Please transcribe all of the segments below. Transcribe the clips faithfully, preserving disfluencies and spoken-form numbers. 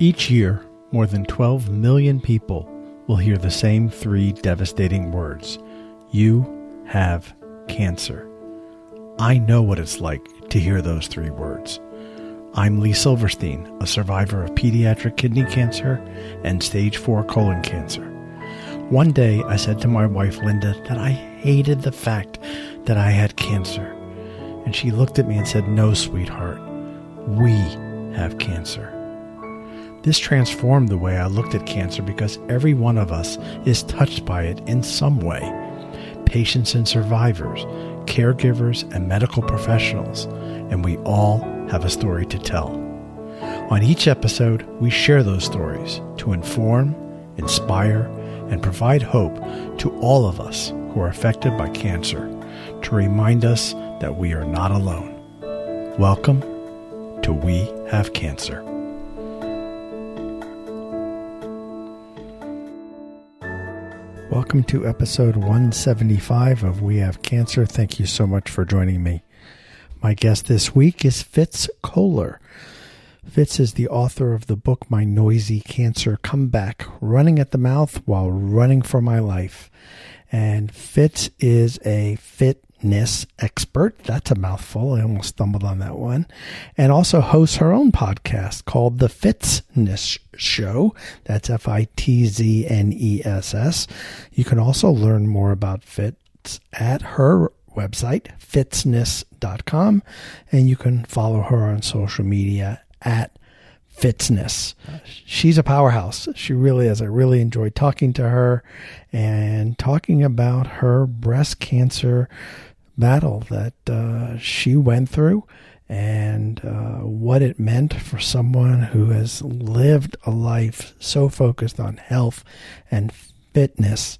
Each year, more than twelve million people will hear the same three devastating words. You have cancer. I know what it's like to hear those three words. I'm Lee Silverstein, a survivor of pediatric kidney cancer and stage four colon cancer. One day, I said to my wife, Linda, that I hated the fact that I had cancer. And she looked at me and said, no, sweetheart, we have cancer. This transformed the way I looked at cancer because every one of us is touched by it in some way. Patients and survivors, caregivers and medical professionals, and we all have a story to tell. On each episode, we share those stories to inform, inspire, and provide hope to all of us who are affected by cancer, to remind us that we are not alone. Welcome to We Have Cancer. Welcome to episode one seventy-five of We Have Cancer. Thank you so much for joining me. My guest this week is Fitz Kohler. Fitz is the author of the book, My Noisy Cancer Comeback, Running at the Mouth While Running for My Life. And Fitz is a fitness expert. That's a mouthful. I almost stumbled on that one. And also hosts her own podcast called The Fitzness Show. That's F I T Z N E S S. You can also learn more about Fitz at her website, fitzness dot com. And you can follow her on social media at Fitzness. She's a powerhouse. She really is. I really enjoyed talking to her and talking about her breast cancer battle that uh, she went through and uh, what it meant for someone who has lived a life so focused on health and fitness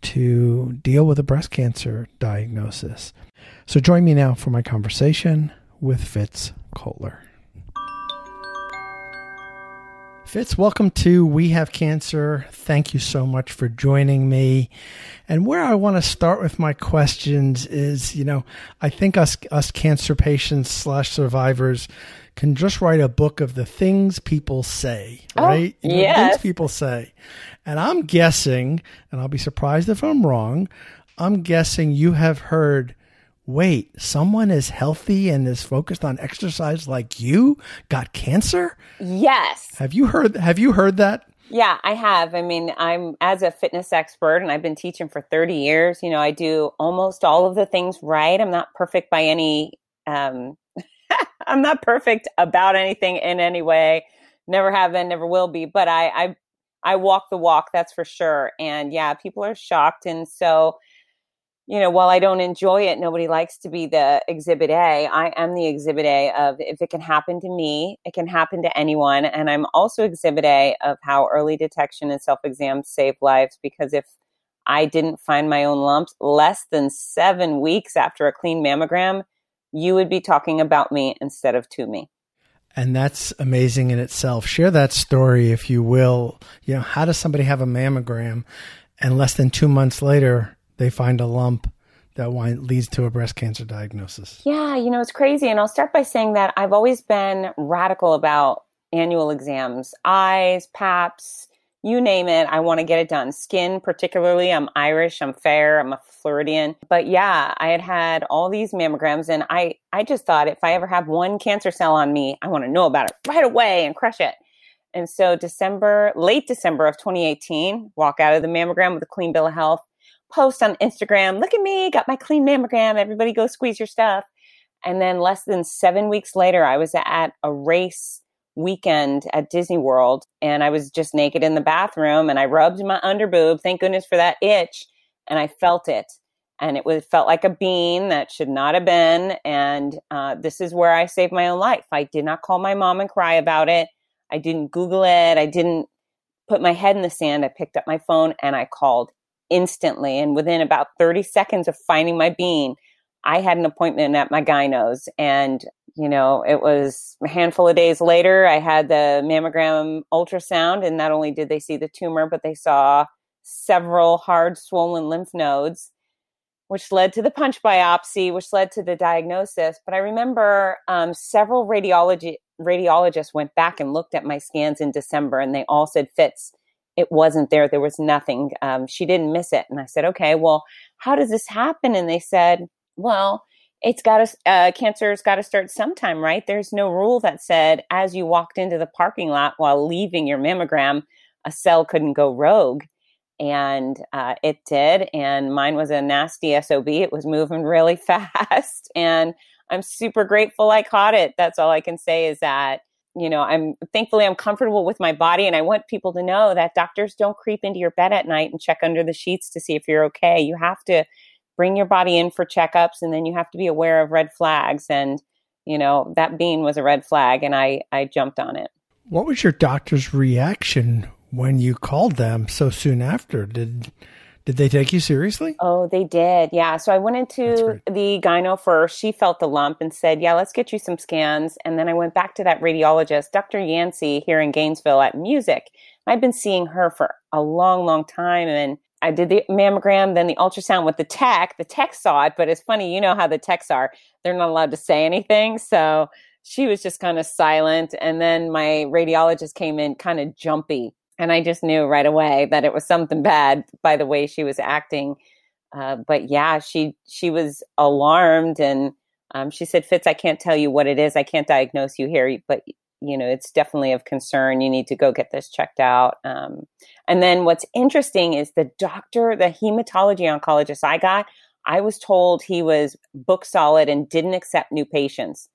to deal with a breast cancer diagnosis. So join me now for my conversation with Fitz Kohler. Fitz, welcome to We Have Cancer. Thank you so much for joining me. And where I want to start with my questions is, you know, I think us us cancer patients slash survivors can just write a book of the things people say, right? Oh, you know, yes. Things people say. And I'm guessing, and I'll be surprised if I'm wrong, I'm guessing you have heard, wait, someone is healthy and is focused on exercise like you got cancer? Yes. Have you heard have you heard that? Yeah, I have. I mean, I'm as a fitness expert and I've been teaching for thirty years, you know, I do almost all of the things right. I'm not perfect by any um I'm not perfect about anything in any way. Never have been, never will be, but I I I walk the walk, that's for sure. And yeah, people are shocked, and so you know, while I don't enjoy it, nobody likes to be the exhibit A. I am the exhibit A of if it can happen to me, it can happen to anyone. And I'm also exhibit A of how early detection and self-exams save lives, because if I didn't find my own lumps less than seven weeks after a clean mammogram, you would be talking about me instead of to me. And that's amazing in itself. Share that story, if you will. You know, how does somebody have a mammogram and less than two months later they find a lump that leads to a breast cancer diagnosis? Yeah, you know, it's crazy. And I'll start by saying that I've always been radical about annual exams, eyes, paps, you name it. I want to get it done. Skin, particularly. I'm Irish. I'm fair. I'm a Floridian. But yeah, I had had all these mammograms, and I, I just thought if I ever have one cancer cell on me, I want to know about it right away and crush it. And so December, late December of twenty eighteen, walk out of the mammogram with a clean bill of health. Post on Instagram, look at me, got my clean mammogram, everybody go squeeze your stuff. And then less than seven weeks later, I was at a race weekend at Disney World, and I was just naked in the bathroom, and I rubbed my underboob, thank goodness for that itch, and I felt it. And it was felt like a bean that should not have been, and uh, this is where I saved my own life. I did not call my mom and cry about it. I didn't Google it. I didn't put my head in the sand. I picked up my phone, and I called instantly. And within about thirty seconds of finding my bean, I had an appointment at my gyno's. And, you know, it was a handful of days later, I had the mammogram ultrasound. And not only did they see the tumor, but they saw several hard swollen lymph nodes, which led to the punch biopsy, which led to the diagnosis. But I remember um, several radiology radiologists went back and looked at my scans in December, and they all said, Fitz, it wasn't there. There was nothing. Um, she didn't miss it. And I said, okay, well, how does this happen? And they said, well, it's got to, uh, cancer's got to start sometime, right? There's no rule that said, as you walked into the parking lot while leaving your mammogram, a cell couldn't go rogue. And uh, it did. And mine was a nasty S O B. It was moving really fast. And I'm super grateful I caught it. That's all I can say is that, you know, I'm thankfully I'm comfortable with my body, and I want people to know that doctors don't creep into your bed at night and check under the sheets to see if you're okay. You have to bring your body in for checkups, and then you have to be aware of red flags. And, you know, that bean was a red flag, and I, I jumped on it. What was your doctor's reaction when you called them so soon after? Did did they take you seriously? Oh, they did. Yeah. So I went into the gyno first. She felt the lump and said, yeah, let's get you some scans. And then I went back to that radiologist, Doctor Yancey, here in Gainesville at Music. I'd been seeing her for a long, long time. And I did the mammogram, then the ultrasound with the tech. The tech saw it, but it's funny, you know how the techs are. They're not allowed to say anything. So she was just kind of silent. And then my radiologist came in kind of jumpy. And I just knew right away that it was something bad by the way she was acting. Uh, but yeah, she she was alarmed. And um, she said, Fitz, I can't tell you what it is. I can't diagnose you here, but you know, it's definitely of concern. You need to go get this checked out. Um, and then what's interesting is the doctor, the hematology oncologist I got, I was told he was book solid and didn't accept new patients,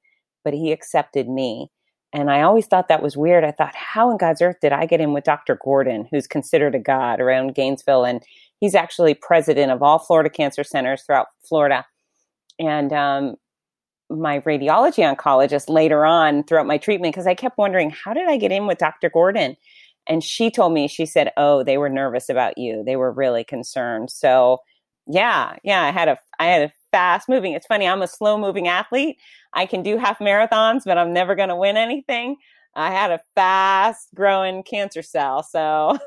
but he accepted me. And I always thought that was weird. I thought, how in God's earth did I get in with Doctor Gordon, who's considered a god around Gainesville? And he's actually president of all Florida cancer centers throughout Florida. And, um, my radiology oncologist later on throughout my treatment, because I kept wondering, how did I get in with Doctor Gordon? And she told me, she said, oh, they were nervous about you. They were really concerned. So yeah, yeah, I had a, I had a fast moving. It's funny. I'm a slow moving athlete. I can do half marathons, but I'm never going to win anything. I had a fast growing cancer cell. So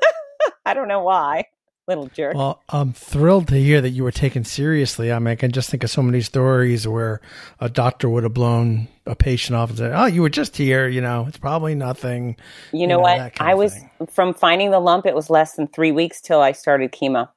I don't know why. Little jerk. Well, I'm thrilled to hear that you were taken seriously. I mean, I can just think of so many stories where a doctor would have blown a patient off and said, oh, you were just here, you know, it's probably nothing. You, you know, know what? I was, from finding the lump, it was less than three weeks till I started chemo.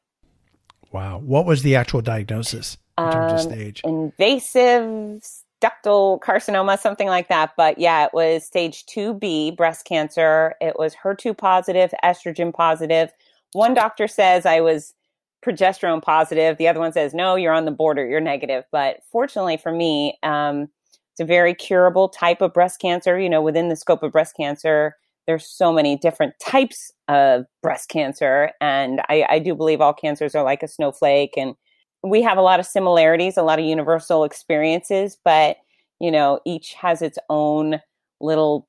Wow. What was the actual diagnosis in um, terms of stage? Invasive ductal carcinoma, something like that. But yeah, it was stage two B breast cancer. It was H E R two positive, estrogen positive. One doctor says I was progesterone positive. The other one says, no, you're on the border. You're negative. But fortunately for me, um, it's a very curable type of breast cancer. You know, within the scope of breast cancer, there's so many different types of breast cancer. And I, I do believe all cancers are like a snowflake. And we have a lot of similarities, a lot of universal experiences. But, you know, each has its own little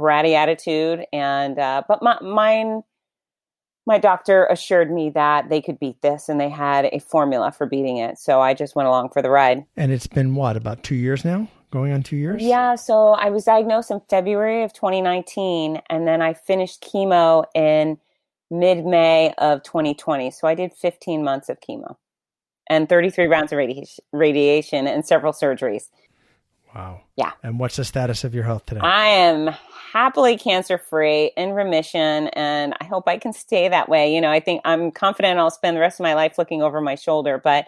bratty attitude. And uh, but my, mine... My doctor assured me that they could beat this, and they had a formula for beating it. So I just went along for the ride. And it's been what, about two years now? Going on two years? Yeah. So I was diagnosed in February of twenty nineteen, and then I finished chemo in mid-May of twenty twenty. So I did fifteen months of chemo and thirty-three rounds of radi- radiation and several surgeries. Wow. Yeah. And what's the status of your health today? I am happily cancer-free, in remission, and I hope I can stay that way. You know, I think I'm confident I'll spend the rest of my life looking over my shoulder, but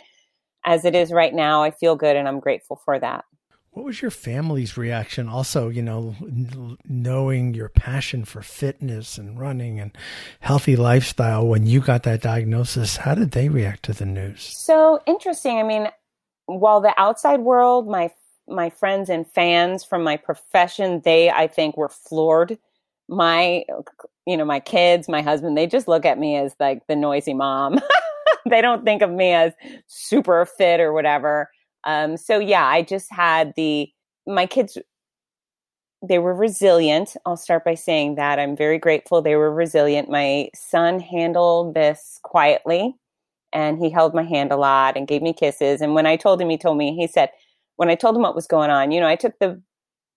as it is right now, I feel good and I'm grateful for that. What was your family's reaction also, you know, n- knowing your passion for fitness and running and healthy lifestyle when you got that diagnosis? How did they react to the news? So interesting. I mean, while the outside world, my my friends and fans from my profession, they, I think, were floored. My, you know, my kids, my husband, they just look at me as like the noisy mom. They don't think of me as super fit or whatever. Um, so yeah, I just had the, my kids, they were resilient. I'll start by saying that I'm very grateful. They were resilient. My son handled this quietly, and he held my hand a lot and gave me kisses. And when I told him, he told me, he said, when I told him what was going on, you know, I took the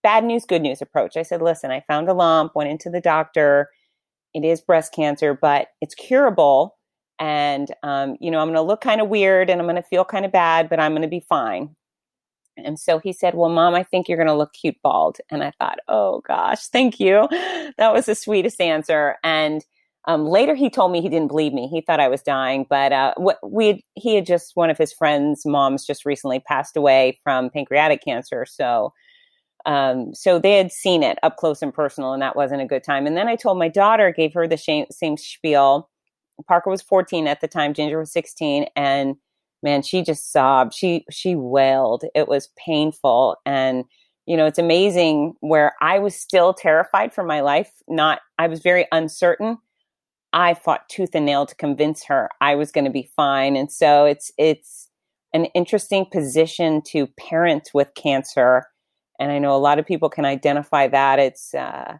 bad news, good news approach. I said, listen, I found a lump, went into the doctor. It is breast cancer, but it's curable. And, um, you know, I'm going to look kind of weird and I'm going to feel kind of bad, but I'm going to be fine. And so he said, well, Mom, I think you're going to look cute bald. And I thought, oh, gosh, thank you. That was the sweetest answer. And um, later he told me he didn't believe me. He thought I was dying. But uh, what we had, he had just one of his friends' moms just recently passed away from pancreatic cancer. So um, so they had seen it up close and personal, and that wasn't a good time. And then I told my daughter, gave her the same, same spiel. Parker was fourteen at the time. Ginger was sixteen. And man, she just sobbed. She, she wailed. It was painful. And, you know, it's amazing where I was still terrified for my life. Not, I was very uncertain. I fought tooth and nail to convince her I was going to be fine. And so it's, it's an interesting position to parent with cancer. And I know a lot of people can identify that. It's, uh,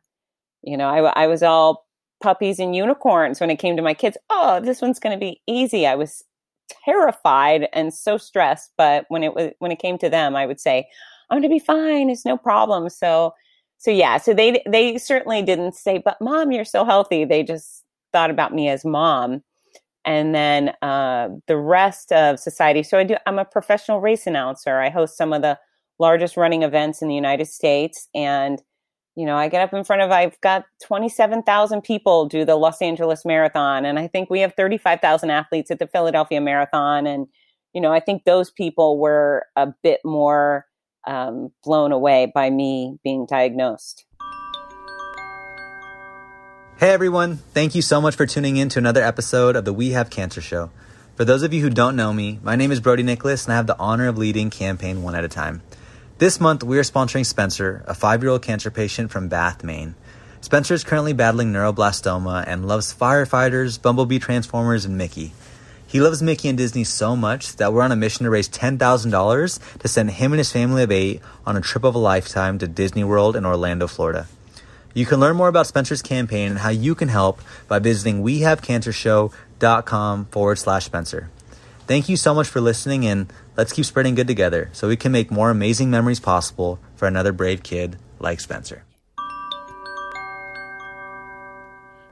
you know, I, I was all puppies and unicorns when it came to my kids. Oh, this one's going to be easy. I was terrified and so stressed, but when it was, when it came to them, I would say, I'm going to be fine. It's no problem. So, so yeah, so they, they certainly didn't say, but Mom, you're so healthy. They just thought about me as Mom. And then, uh, the rest of society. So I do, I'm a professional race announcer. I host some of the largest running events in the United States. And, you know, I get up in front of, I've got twenty-seven thousand people do the Los Angeles Marathon. And I think we have thirty-five thousand athletes at the Philadelphia Marathon. And, you know, I think those people were a bit more um, blown away by me being diagnosed. Hey, everyone. Thank you so much for tuning in to another episode of the We Have Cancer Show. For those of you who don't know me, my name is Brody Nicholas, and I have the honor of leading Campaign One at a Time. This month, we are sponsoring Spencer, a five-year-old cancer patient from Bath, Maine. Spencer is currently battling neuroblastoma and loves firefighters, bumblebee transformers, and Mickey. He loves Mickey and Disney so much that we're on a mission to raise ten thousand dollars to send him and his family of eight on a trip of a lifetime to Disney World in Orlando, Florida. You can learn more about Spencer's campaign and how you can help by visiting wehavecancershow.com forward slash Spencer. Thank you so much for listening, and let's keep spreading good together so we can make more amazing memories possible for another brave kid like Spencer.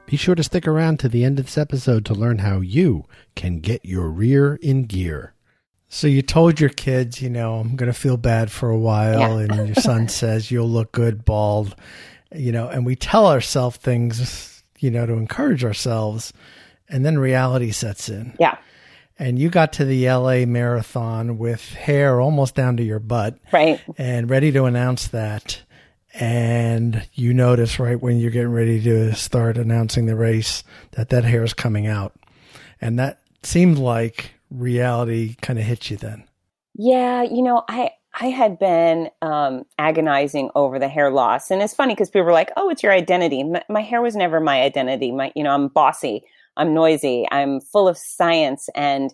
Be sure to stick around to the end of this episode to learn how you can get your rear in gear. So you told your kids, you know, I'm going to feel bad for a while, yeah. And your son says you'll look good bald, you know, and we tell ourselves things, you know, to encourage ourselves, and then reality sets in. Yeah. And you got to the L A Marathon with hair almost down to your butt. Right. And ready to announce that. And you notice right when you're getting ready to start announcing the race that that hair is coming out. And that seemed like reality kind of hit you then. Yeah. You know, I, I had been um, agonizing over the hair loss. And it's funny because people were like, oh, it's your identity. My, my hair was never my identity. My, you know, I'm bossy. I'm noisy. I'm full of science and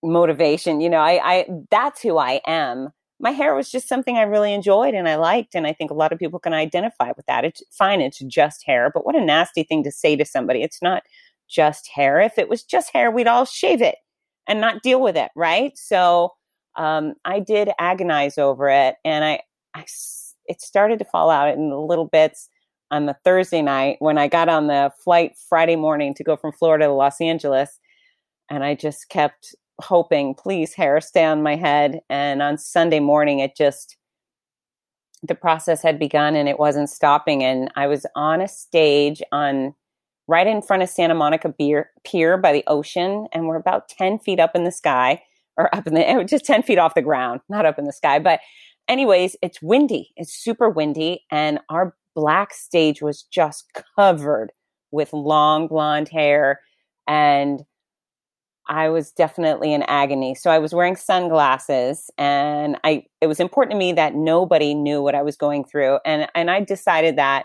motivation. You know, I, I, that's who I am. My hair was just something I really enjoyed and I liked. And I think a lot of people can identify with that. It's fine. It's just hair, but what a nasty thing to say to somebody. It's not just hair. If it was just hair, we'd all shave it and not deal with it. Right. So, um, I did agonize over it, and I, I it started to fall out in little bits. On the Thursday night, when I got on the flight Friday morning to go from Florida to Los Angeles, and I just kept hoping, please, hair, stay on my head. And on Sunday morning, it just, the process had begun and it wasn't stopping. And I was on a stage on right in front of Santa Monica Pier by the ocean, and we're about ten feet up in the sky, or up in the, just ten feet off the ground, not up in the sky. But anyways, it's windy. It's super windy. And our black stage was just covered with long blonde hair, and I was definitely in agony. So I was wearing sunglasses, and I it was important to me that nobody knew what I was going through, and and I decided that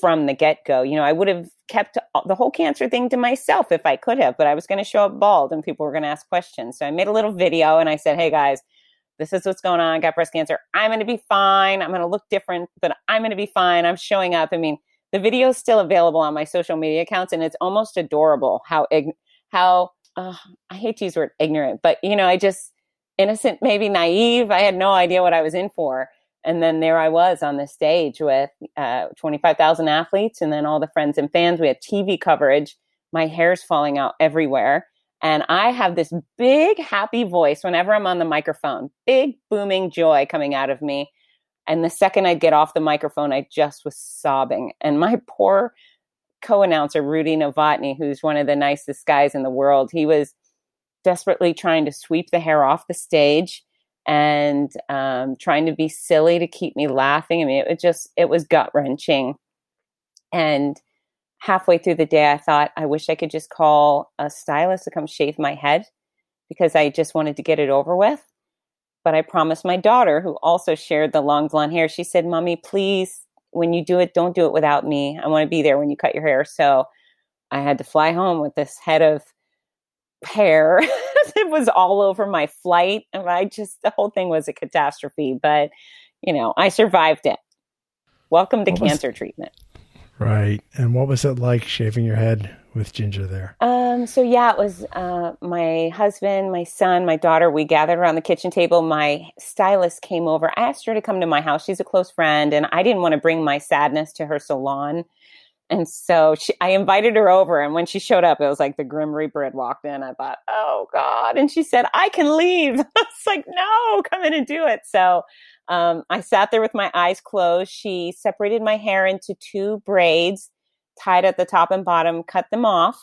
from the get-go. You know, I would have kept the whole cancer thing to myself if I could have, but I was going to show up bald and people were going to ask questions. So I made a little video and I said, hey guys, this is what's going on. I got breast cancer. I'm going to be fine. I'm going to look different, but I'm going to be fine. I'm showing up. I mean, the video is still available on my social media accounts, and it's almost adorable how, how uh, I hate to use the word ignorant, but, you know, I just, innocent, maybe naive. I had no idea what I was in for. And then there I was on the stage with uh, twenty-five thousand athletes, and then all the friends and fans. We had T V coverage. my hair's falling out everywhere. And I have this big, happy voice whenever I'm on the microphone, big booming joy coming out of me. And the second I get off the microphone, I just was sobbing. And my poor co-announcer, Rudy Novotny, who's one of the nicest guys in the world, he was desperately trying to sweep the hair off the stage and um, trying to be silly to keep me laughing. I mean, it was just, it was gut-wrenching. And halfway through the day, I thought, I wish I could just call a stylist to come shave my head because I just wanted to get it over with. But I promised my daughter, who also shared the long blonde hair, she said, Mommy, please, when you do it, don't do it without me. I want to be there when you cut your hair. So I had to fly home with this head of hair. It was all over my flight. And I just, the whole thing was a catastrophe. But, you know, I survived it. Welcome to what cancer was- treatment. Right. And what was it like shaving your head with ginger there? Um, so yeah, it was uh, my husband, my son, my daughter. We gathered around the kitchen table. My stylist came over. I asked her to come to my house. She's a close friend. And I didn't want to bring my sadness to her salon. And so she, I invited her over. And when she showed up, it was like the Grim Reaper had walked in. I thought, oh, God. And she said, I can leave. It's like, no, come in and do it. So Um, I sat there with my eyes closed. She separated my hair into two braids, tied at the top and bottom, cut them off.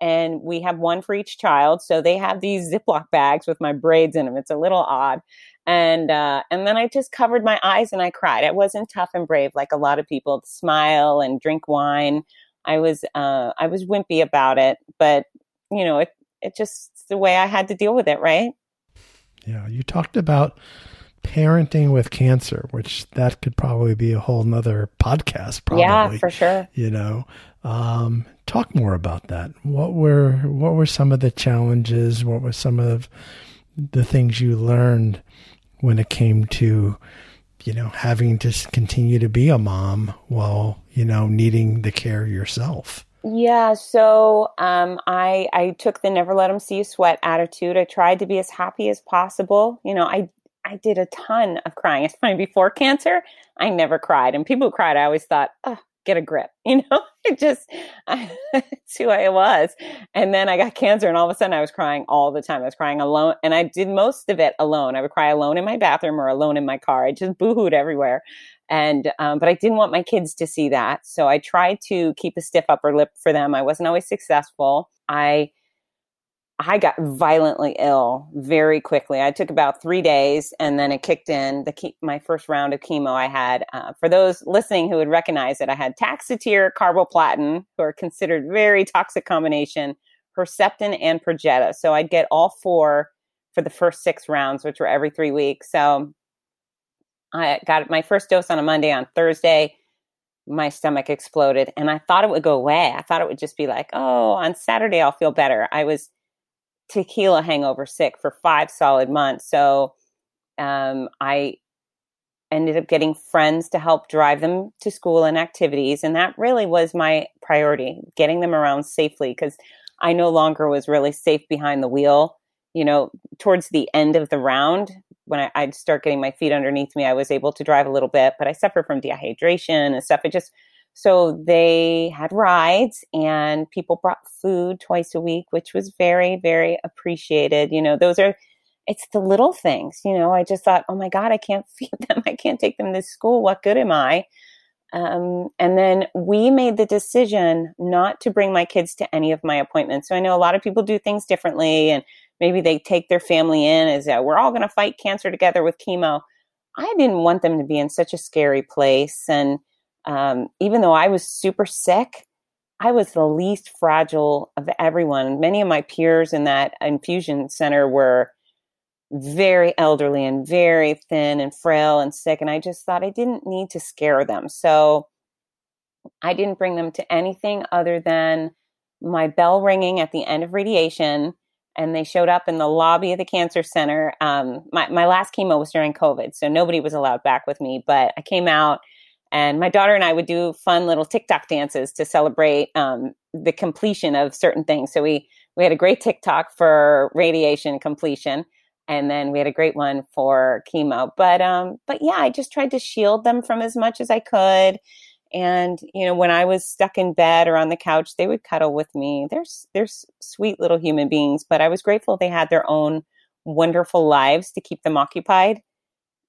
And we have one for each child. So they have these Ziploc bags with my braids in them. It's a little odd. And, uh, and then I just covered my eyes and I cried. I wasn't tough and brave like a lot of people smile and drink wine. I was, uh, I was wimpy about it, but you know, it, it just, it's the way I had to deal with it. Right. Yeah. You talked about parenting with cancer, which that could probably be a whole nother podcast, probably. Yeah, for sure. You know, um, talk more about that. What were, what were some of the challenges? What were some of the things you learned when it came to, you know, having to continue to be a mom while, you know, needing the care yourself? Yeah. So, um, I, I took the never let them see you sweat attitude. I tried to be as happy as possible. You know, I I did a ton of crying. It's funny, before cancer, I never cried. And people who cried, I always thought, oh, get a grip. You know, it just, I, it's who I was. And then I got cancer and all of a sudden I was crying all the time. I was crying alone. And I did most of it alone. I would cry alone in my bathroom or alone in my car. I just boohooed everywhere. And, um, but I didn't want my kids to see that. So I tried to keep a stiff upper lip for them. I wasn't always successful. I I got violently ill very quickly. I took about three days and then it kicked in. The ke- my first round of chemo I had, uh, for those listening who would recognize it, I had Taxotere, Carboplatin, who are considered very toxic combination, Perceptin and Progetta. So I'd get all four for the first six rounds, which were every three weeks. So I got my first dose on a Monday. On Thursday, my stomach exploded and I thought it would go away. I thought it would just be like, oh, on Saturday I'll feel better. I was tequila hangover sick for five solid months. So um, I ended up getting friends to help drive them to school and activities. And that really was my priority, getting them around safely, because I no longer was really safe behind the wheel. You know, towards the end of the round, when I, I'd start getting my feet underneath me, I was able to drive a little bit, but I suffered from dehydration and stuff. It just So they had rides and people brought food twice a week, which was very, very appreciated. You know, those are, it's the little things, you know, I just thought, oh my God, I can't feed them. I can't take them to school. What good am I? Um, and then we made the decision not to bring my kids to any of my appointments. So I know a lot of people do things differently and maybe they take their family in as uh, we're all going to fight cancer together with chemo. I didn't want them to be in such a scary place. And Um, even though I was super sick, I was the least fragile of everyone. Many of my peers in that infusion center were very elderly and very thin and frail and sick. And I just thought I didn't need to scare them. So I didn't bring them to anything other than my bell ringing at the end of radiation. And they showed up in the lobby of the cancer center. Um, my, my last chemo was during COVID, so nobody was allowed back with me, but I came out. And my daughter and I would do fun little TikTok dances to celebrate um, the completion of certain things. So we we had a great TikTok for radiation completion, and then we had a great one for chemo. But um, but yeah, I just tried to shield them from as much as I could, And, you know, when I was stuck in bed or on the couch, they would cuddle with me. They're, they're sweet little human beings, but I was grateful they had their own wonderful lives to keep them occupied.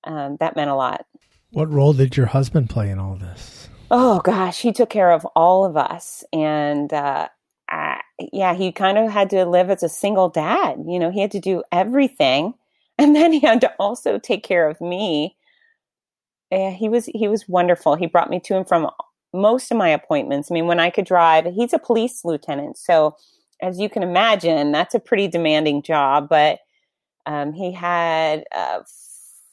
Um, that meant a lot. What role did your husband play in all this? Oh, gosh, he took care of all of us. And uh, I, yeah, he kind of had to live as a single dad. You know, he had to do everything. And then he had to also take care of me. Yeah, he was he was wonderful. He brought me to and from most of my appointments. I mean, when I could drive, he's a police lieutenant. So as you can imagine, that's a pretty demanding job. But um, he had a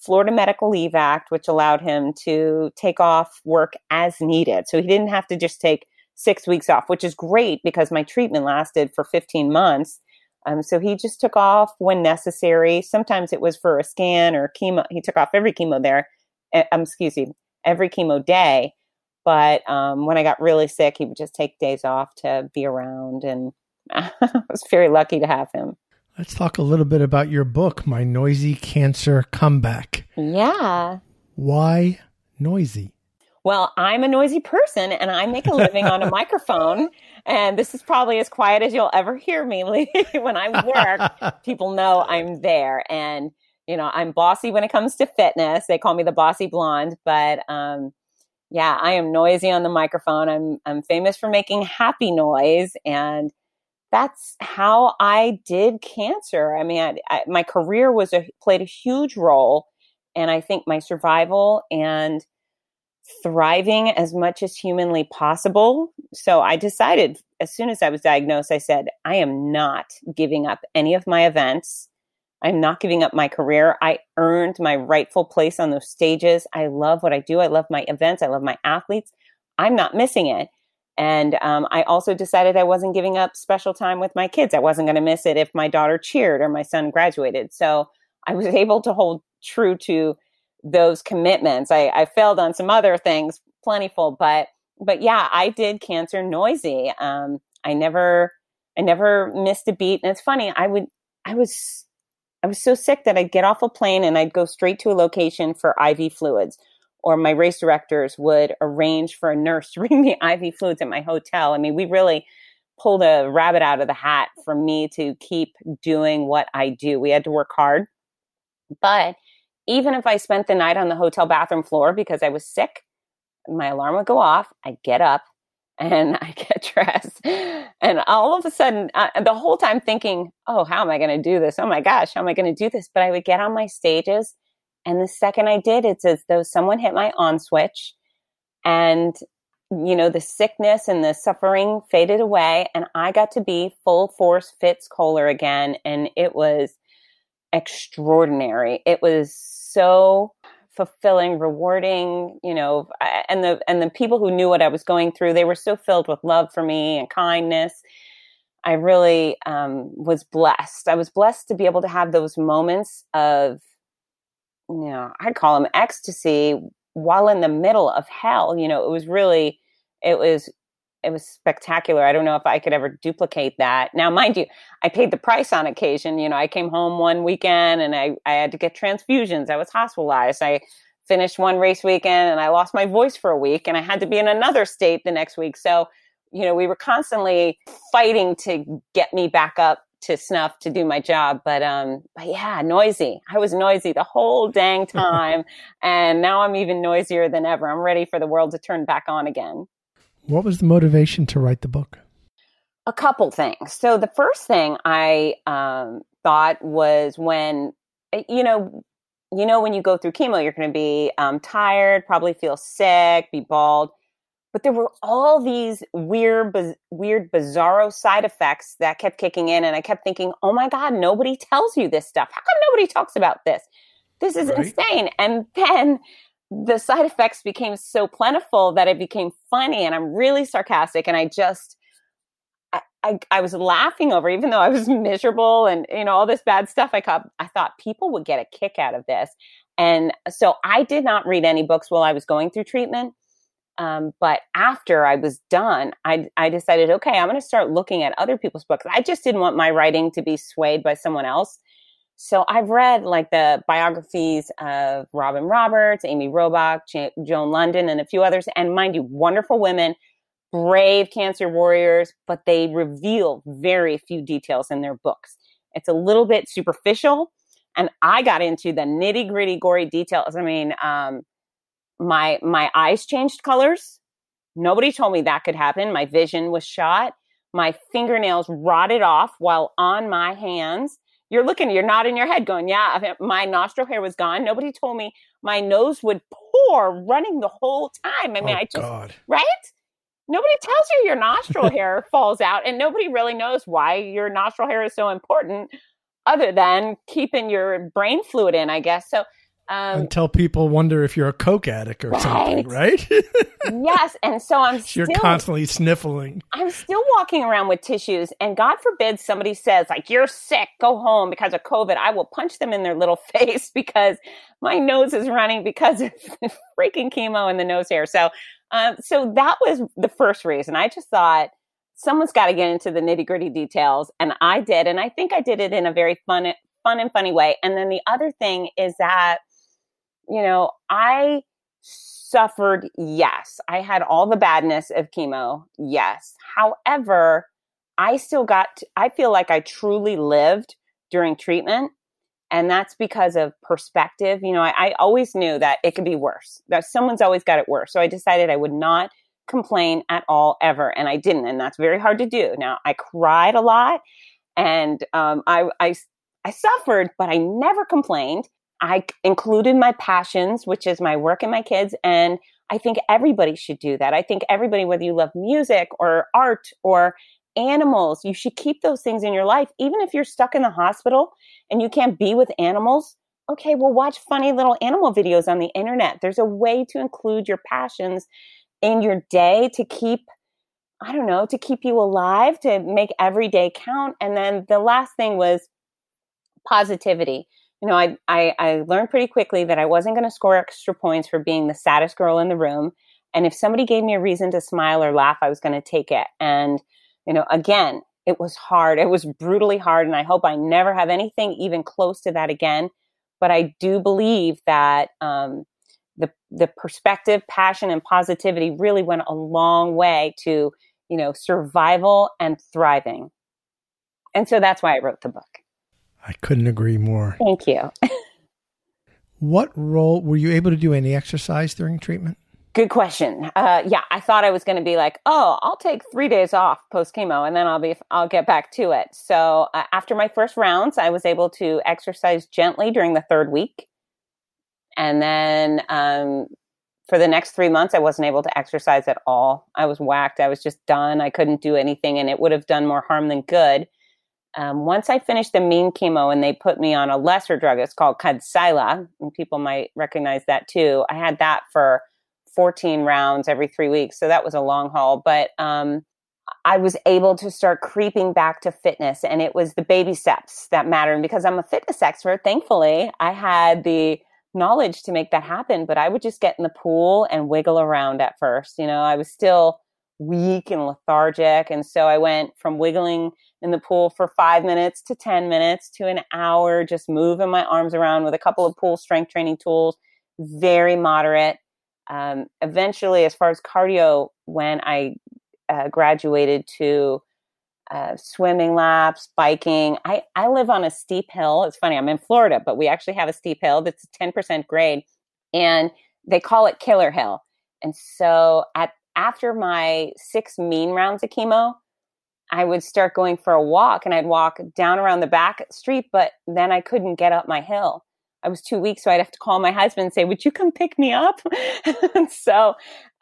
Florida Medical Leave Act, which allowed him to take off work as needed. So he didn't have to just take six weeks off, which is great because my treatment lasted for fifteen months. Um, so he just took off when necessary. Sometimes it was for a scan or chemo. He took off every chemo there. Um, excuse me, every chemo day. But um, when I got really sick, he would just take days off to be around. And I was very lucky to have him. Let's talk a little bit about your book, My Noisy Cancer Comeback. Yeah. Why noisy? Well, I'm a noisy person and I make a living on a microphone. And this is probably as quiet as you'll ever hear me. When I work, people know I'm there. And you know, I'm bossy when it comes to fitness. They call me the bossy blonde, but um, yeah, I am noisy on the microphone. I'm I'm famous for making happy noise, and that's how I did cancer. I mean, I, I, my career was a, played a huge role, and I think my survival and thriving as much as humanly possible. So I decided as soon as I was diagnosed, I said, I am not giving up any of my events. I'm not giving up my career. I earned my rightful place on those stages. I love what I do. I love my events. I love my athletes. I'm not missing it. And um, I also decided I wasn't giving up special time with my kids. I wasn't going to miss it if my daughter cheered or my son graduated. So I was able to hold true to those commitments. I, I failed on some other things, plentiful, but but yeah, I did cancer noisy. Um, I never I never missed a beat. And it's funny. I would I was. I was so sick that I'd get off a plane and I'd go straight to a location for I V fluids, or my race directors would arrange for a nurse to bring me I V fluids at my hotel. I mean, we really pulled a rabbit out of the hat for me to keep doing what I do. We had to work hard. But even if I spent the night on the hotel bathroom floor because I was sick, my alarm would go off. I'd get up and I get dressed. And all of a sudden, uh, the whole time thinking, oh, how am I going to do this? Oh my gosh, how am I going to do this? But I would get on my stages. And the second I did, it's as though someone hit my on switch. And, you know, the sickness and the suffering faded away. And I got to be full force Fitz Kohler again. And it was extraordinary. It was so fulfilling, rewarding, you know, and the and the people who knew what I was going through, they were so filled with love for me and kindness. I really um, was blessed. I was blessed to be able to have those moments of, you know, I call them ecstasy while in the middle of hell. You know, it was really, it was, it was spectacular. I don't know if I could ever duplicate that. Now, mind you, I paid the price on occasion. You know, I came home one weekend and I, I had to get transfusions. I was hospitalized. I finished one race weekend and I lost my voice for a week and I had to be in another state the next week. So, you know, we were constantly fighting to get me back up to snuff to do my job. But, um, but yeah, noisy. I was noisy the whole dang time. And now I'm even noisier than ever. I'm ready for the world to turn back on again. What was the motivation to write the book? A couple things. So the first thing I um, thought was when, you know, you know, when you go through chemo, you're going to be um, tired, probably feel sick, be bald. But there were all these weird, biz- weird, bizarro side effects that kept kicking in. And I kept thinking, oh, my God, nobody tells you this stuff. How come nobody talks about this? This is right? Insane. And then the side effects became so plentiful that it became funny, and I'm really sarcastic. And I just, I, I, I was laughing over, even though I was miserable and, you know, all this bad stuff I caught, I thought people would get a kick out of this. And so I did not read any books while I was going through treatment. Um, but after I was done, I, I decided, okay, I'm going to start looking at other people's books. I just didn't want my writing to be swayed by someone else. So I've read like the biographies of Robin Roberts, Amy Robach, J- Joan London, and a few others. And mind you, wonderful women, brave cancer warriors, but they reveal very few details in their books. It's a little bit superficial. And I got into the nitty gritty gory details. I mean, um, my, my eyes changed colors. Nobody told me that could happen. My vision was shot. My fingernails rotted off while on my hands. You're looking, you're nodding your head going, yeah, my nostril hair was gone. Nobody told me my nose would pour running the whole time. I mean, oh, I just, God. Right? Nobody tells you your nostril hair falls out, and nobody really knows why your nostril hair is so important other than keeping your brain fluid in, I guess. So, um, until people wonder if you're a coke addict or right? something, right? Yes. And so I'm still, you're constantly sniffling. I'm still walking around with tissues, and God forbid somebody says like, you're sick, go home because of COVID. I will punch them in their little face because my nose is running because of freaking chemo and the nose hair. So, um, so that was the first reason. I just thought someone's got to get into the nitty gritty details. And I did. And I think I did it in a very fun, fun and funny way. And then the other thing is that, you know, I suffered, yes. I had all the badness of chemo, yes. However, I still got, to, I feel like I truly lived during treatment. And that's because of perspective. You know, I, I always knew that it could be worse, that someone's always got it worse. So I decided I would not complain at all, ever. And I didn't. And that's very hard to do. Now, I cried a lot, and um, I, I, I suffered, but I never complained. I included my passions, which is my work and my kids. And I think everybody should do that. I think everybody, whether you love music or art or animals, you should keep those things in your life. Even if you're stuck in the hospital and you can't be with animals, okay, well, watch funny little animal videos on the internet. There's a way to include your passions in your day to keep, I don't know, to keep you alive, to make every day count. And then the last thing was positivity. You know, I, I, I learned pretty quickly that I wasn't going to score extra points for being the saddest girl in the room. And if somebody gave me a reason to smile or laugh, I was going to take it. And, you know, again, it was hard. It was brutally hard. And I hope I never have anything even close to that again. But I do believe that um, the the perspective, passion, and positivity really went a long way to, you know, survival and thriving. And so that's why I wrote the book. I couldn't agree more. Thank you. What role, were you able to do any exercise during treatment? Good question. Uh, yeah, I thought I was going to be like, oh, I'll take three days off post chemo and then I'll be, I'll get back to it. So uh, after my first rounds, I was able to exercise gently during the third week. And then um, for the next three months, I wasn't able to exercise at all. I was whacked. I was just done. I couldn't do anything, and it would have done more harm than good. Um, once I finished the mean chemo and they put me on a lesser drug, it's called Kadcyla, and people might recognize that too. I had that for fourteen rounds every three weeks. So that was a long haul, but um, I was able to start creeping back to fitness, and it was the baby steps that mattered because I'm a fitness expert. Thankfully, I had the knowledge to make that happen, but I would just get in the pool and wiggle around at first. You know, I was still weak and lethargic. And so I went from wiggling in the pool for five minutes to ten minutes to an hour, just moving my arms around with a couple of pool strength training tools, very moderate. Um, eventually, as far as cardio, when I uh, graduated to uh, swimming laps, biking, I, I live on a steep hill. It's funny, I'm in Florida, but we actually have a steep hill that's a ten percent grade, and they call it Killer Hill. And so at after my six mean rounds of chemo, I would start going for a walk, and I'd walk down around the back street, but then I couldn't get up my hill. I was too weak, so I'd have to call my husband and say, would you come pick me up? And so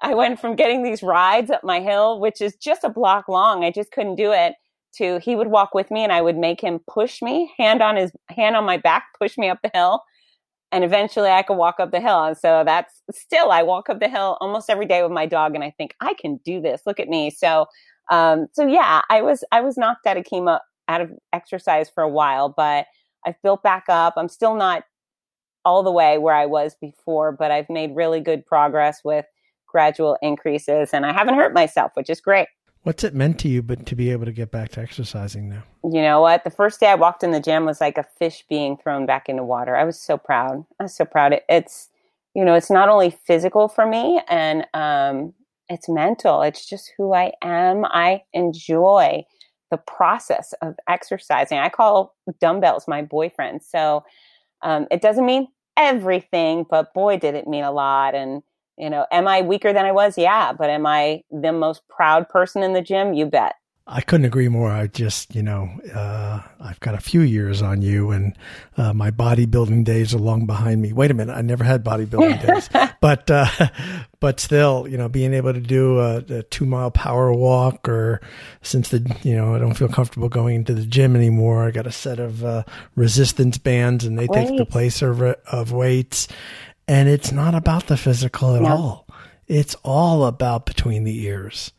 I went from getting these rides up my hill, which is just a block long, I just couldn't do it, to he would walk with me, and I would make him push me, hand on his hand on my back, push me up the hill. And eventually I could walk up the hill. And so that's still, I walk up the hill almost every day with my dog, and I think I can do this. Look at me. So, um, so yeah, I was, I was knocked out of chemo, out of exercise for a while, but I've built back up. I'm still not all the way where I was before, but I've made really good progress with gradual increases, and I haven't hurt myself, which is great. What's it meant to you, but to be able to get back to exercising now? You know what? The first day I walked in the gym was like a fish being thrown back into water. I was so proud. I was so proud. It, it's, you know, it's not only physical for me, and um, it's mental. It's just who I am. I enjoy the process of exercising. I call dumbbells my boyfriend. So um, it doesn't mean everything, but boy, did it mean a lot. And you know, am I weaker than I was? Yeah. But am I the most proud person in the gym? You bet. I couldn't agree more. I just, you know, uh, I've got a few years on you, and uh, my bodybuilding days are long behind me. Wait a minute. I never had bodybuilding days, but, uh, but still, you know, being able to do a, a two mile power walk, or since the, you know, I don't feel comfortable going into the gym anymore. I got a set of uh, resistance bands, and they Great. take the place of, of weights. And it's not about the physical at no. all. It's all about between the ears.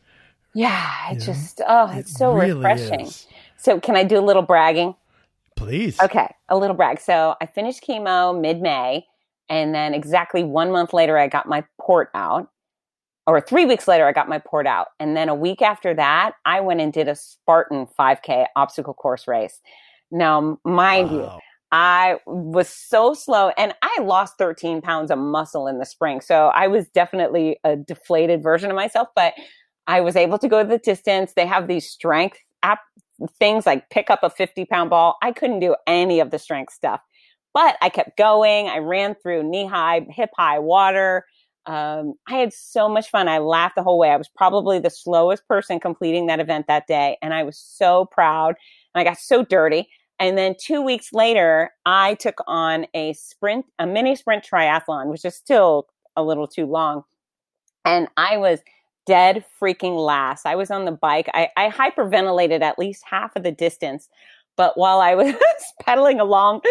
Yeah, it you just, know? oh, it's it so really refreshing. Is. So can I do a little bragging? Please. Okay, a little brag. So I finished chemo mid-May, and then exactly one month later, I got my port out. Or three weeks later, I got my port out. And then a week after that, I went and did a Spartan five K obstacle course race. Now, mind wow. you, I was so slow, and I lost thirteen pounds of muscle in the spring. So I was definitely a deflated version of myself, but I was able to go the distance. They have these strength app things like pick up a fifty pound ball. I couldn't do any of the strength stuff, but I kept going. I ran through knee high, hip high water. Um, I had so much fun. I laughed the whole way. I was probably the slowest person completing that event that day. And I was so proud, and I got so dirty. And then two weeks later, I took on a sprint, a mini sprint triathlon, which is still a little too long. And I was dead freaking last. I was on the bike. I, I hyperventilated at least half of the distance. But while I was pedaling along,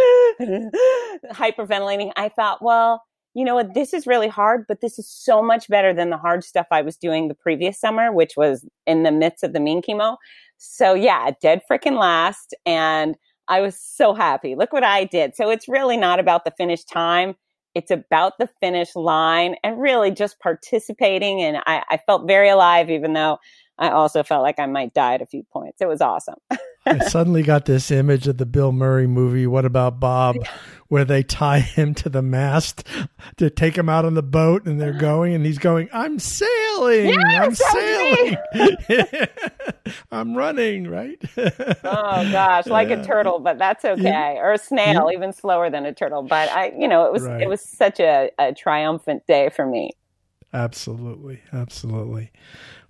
hyperventilating, I thought, well, you know what? This is really hard, but this is so much better than the hard stuff I was doing the previous summer, which was in the midst of the mean chemo. So yeah, dead freaking last. And I was so happy. Look what I did. So it's really not about the finish time. It's about the finish line and really just participating. And I, I felt very alive, even though I also felt like I might die at a few points. It was awesome. I suddenly got this image of the Bill Murray movie, What About Bob, where they tie him to the mast to take him out on the boat, and they're going, and he's going, I'm sailing, yes, I'm sailing, I'm running, right? Oh gosh, like yeah. a turtle, but that's okay. Yeah. Or a snail, yeah. even slower than a turtle. But I, you know, it was, right. it was such a, a triumphant day for me. Absolutely. Absolutely.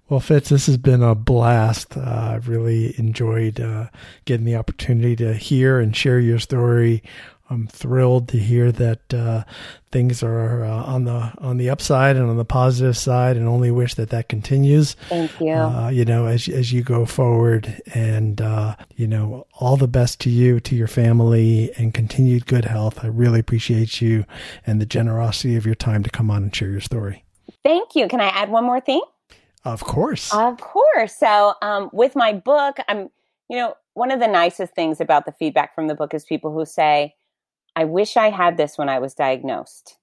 Well, Fitz, this has been a blast. Uh, I've really enjoyed uh, getting the opportunity to hear and share your story. I'm thrilled to hear that uh, things are uh, on the on the upside and on the positive side, and only wish that that continues. Thank you. Uh, you know, as as you go forward, and uh, you know, all the best to you, to your family, and continued good health. I really appreciate you and the generosity of your time to come on and share your story. Thank you. Can I add one more thing? Of course. Of course. So um, with my book, I'm, you know, one of the nicest things about the feedback from the book is people who say, I wish I had this when I was diagnosed.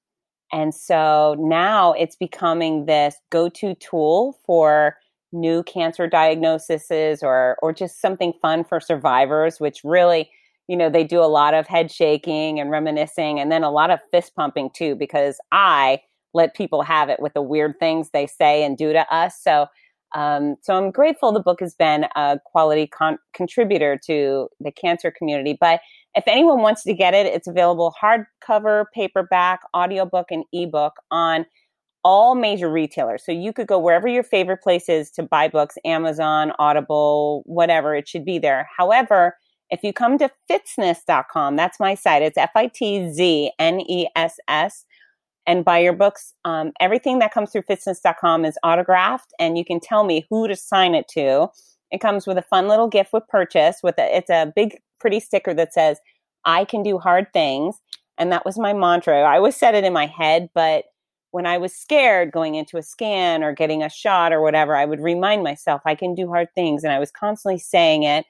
And so now it's becoming this go-to tool for new cancer diagnoses, or or just something fun for survivors, which really, you know, they do a lot of head shaking and reminiscing, and then a lot of fist pumping too, because I let people have it with the weird things they say and do to us. So um, so I'm grateful the book has been a quality con- contributor to the cancer community. But if anyone wants to get it, it's available hardcover, paperback, audiobook, and ebook on all major retailers. So you could go wherever your favorite place is to buy books, Amazon, Audible, whatever, it should be there. However, if you come to fitzness dot com, that's my site. It's F I T Z N E S S. And buy your books. Um, everything that comes through fitzness dot com is autographed, and you can tell me who to sign it to. It comes with a fun little gift with purchase. With a, it's a big, pretty sticker that says, I can do hard things. And that was my mantra. I always said it in my head, but when I was scared going into a scan or getting a shot or whatever, I would remind myself, I can do hard things. And I was constantly saying it,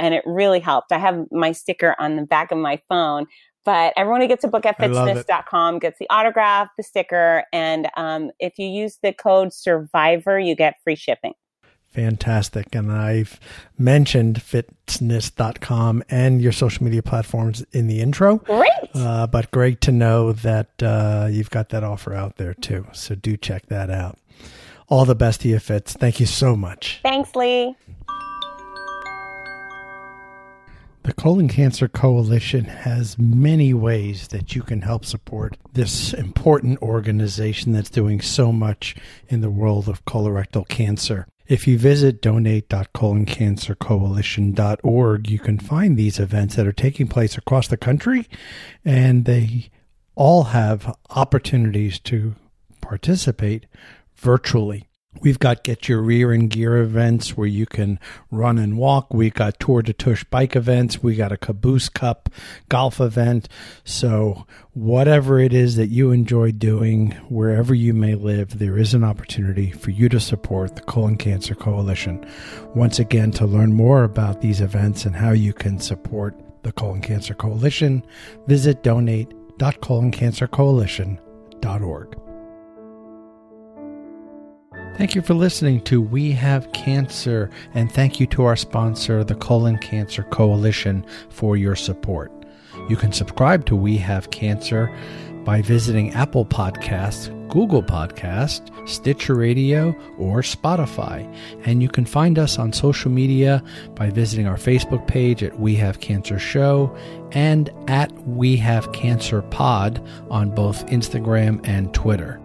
and it really helped. I have my sticker on the back of my phone. But everyone who gets a book at fitzness dot com gets the autograph, the sticker, and um, if you use the code SURVIVOR, you get free shipping. Fantastic. And I've mentioned fitzness dot com and your social media platforms in the intro. Great. Uh, but great to know that uh, you've got that offer out there too. So do check that out. All the best to you, Fitz. Thank you so much. Thanks, Lee. The Colon Cancer Coalition has many ways that you can help support this important organization that's doing so much in the world of colorectal cancer. If you visit donate dot colon cancer coalition dot org, you can find these events that are taking place across the country, and they all have opportunities to participate virtually. We've got Get Your Rear in Gear events where you can run and walk. We've got Tour de Touche bike events. We got a Caboose Cup golf event. So whatever it is that you enjoy doing, wherever you may live, there is an opportunity for you to support the Colon Cancer Coalition. Once again, to learn more about these events and how you can support the Colon Cancer Coalition, visit donate dot colon cancer coalition dot org. Thank you for listening to We Have Cancer, and thank you to our sponsor, the Colon Cancer Coalition, for your support. You can subscribe to We Have Cancer by visiting Apple Podcasts, Google Podcasts, Stitcher Radio, or Spotify. And you can find us on social media by visiting our Facebook page at We Have Cancer Show and at We Have Cancer Pod on both Instagram and Twitter.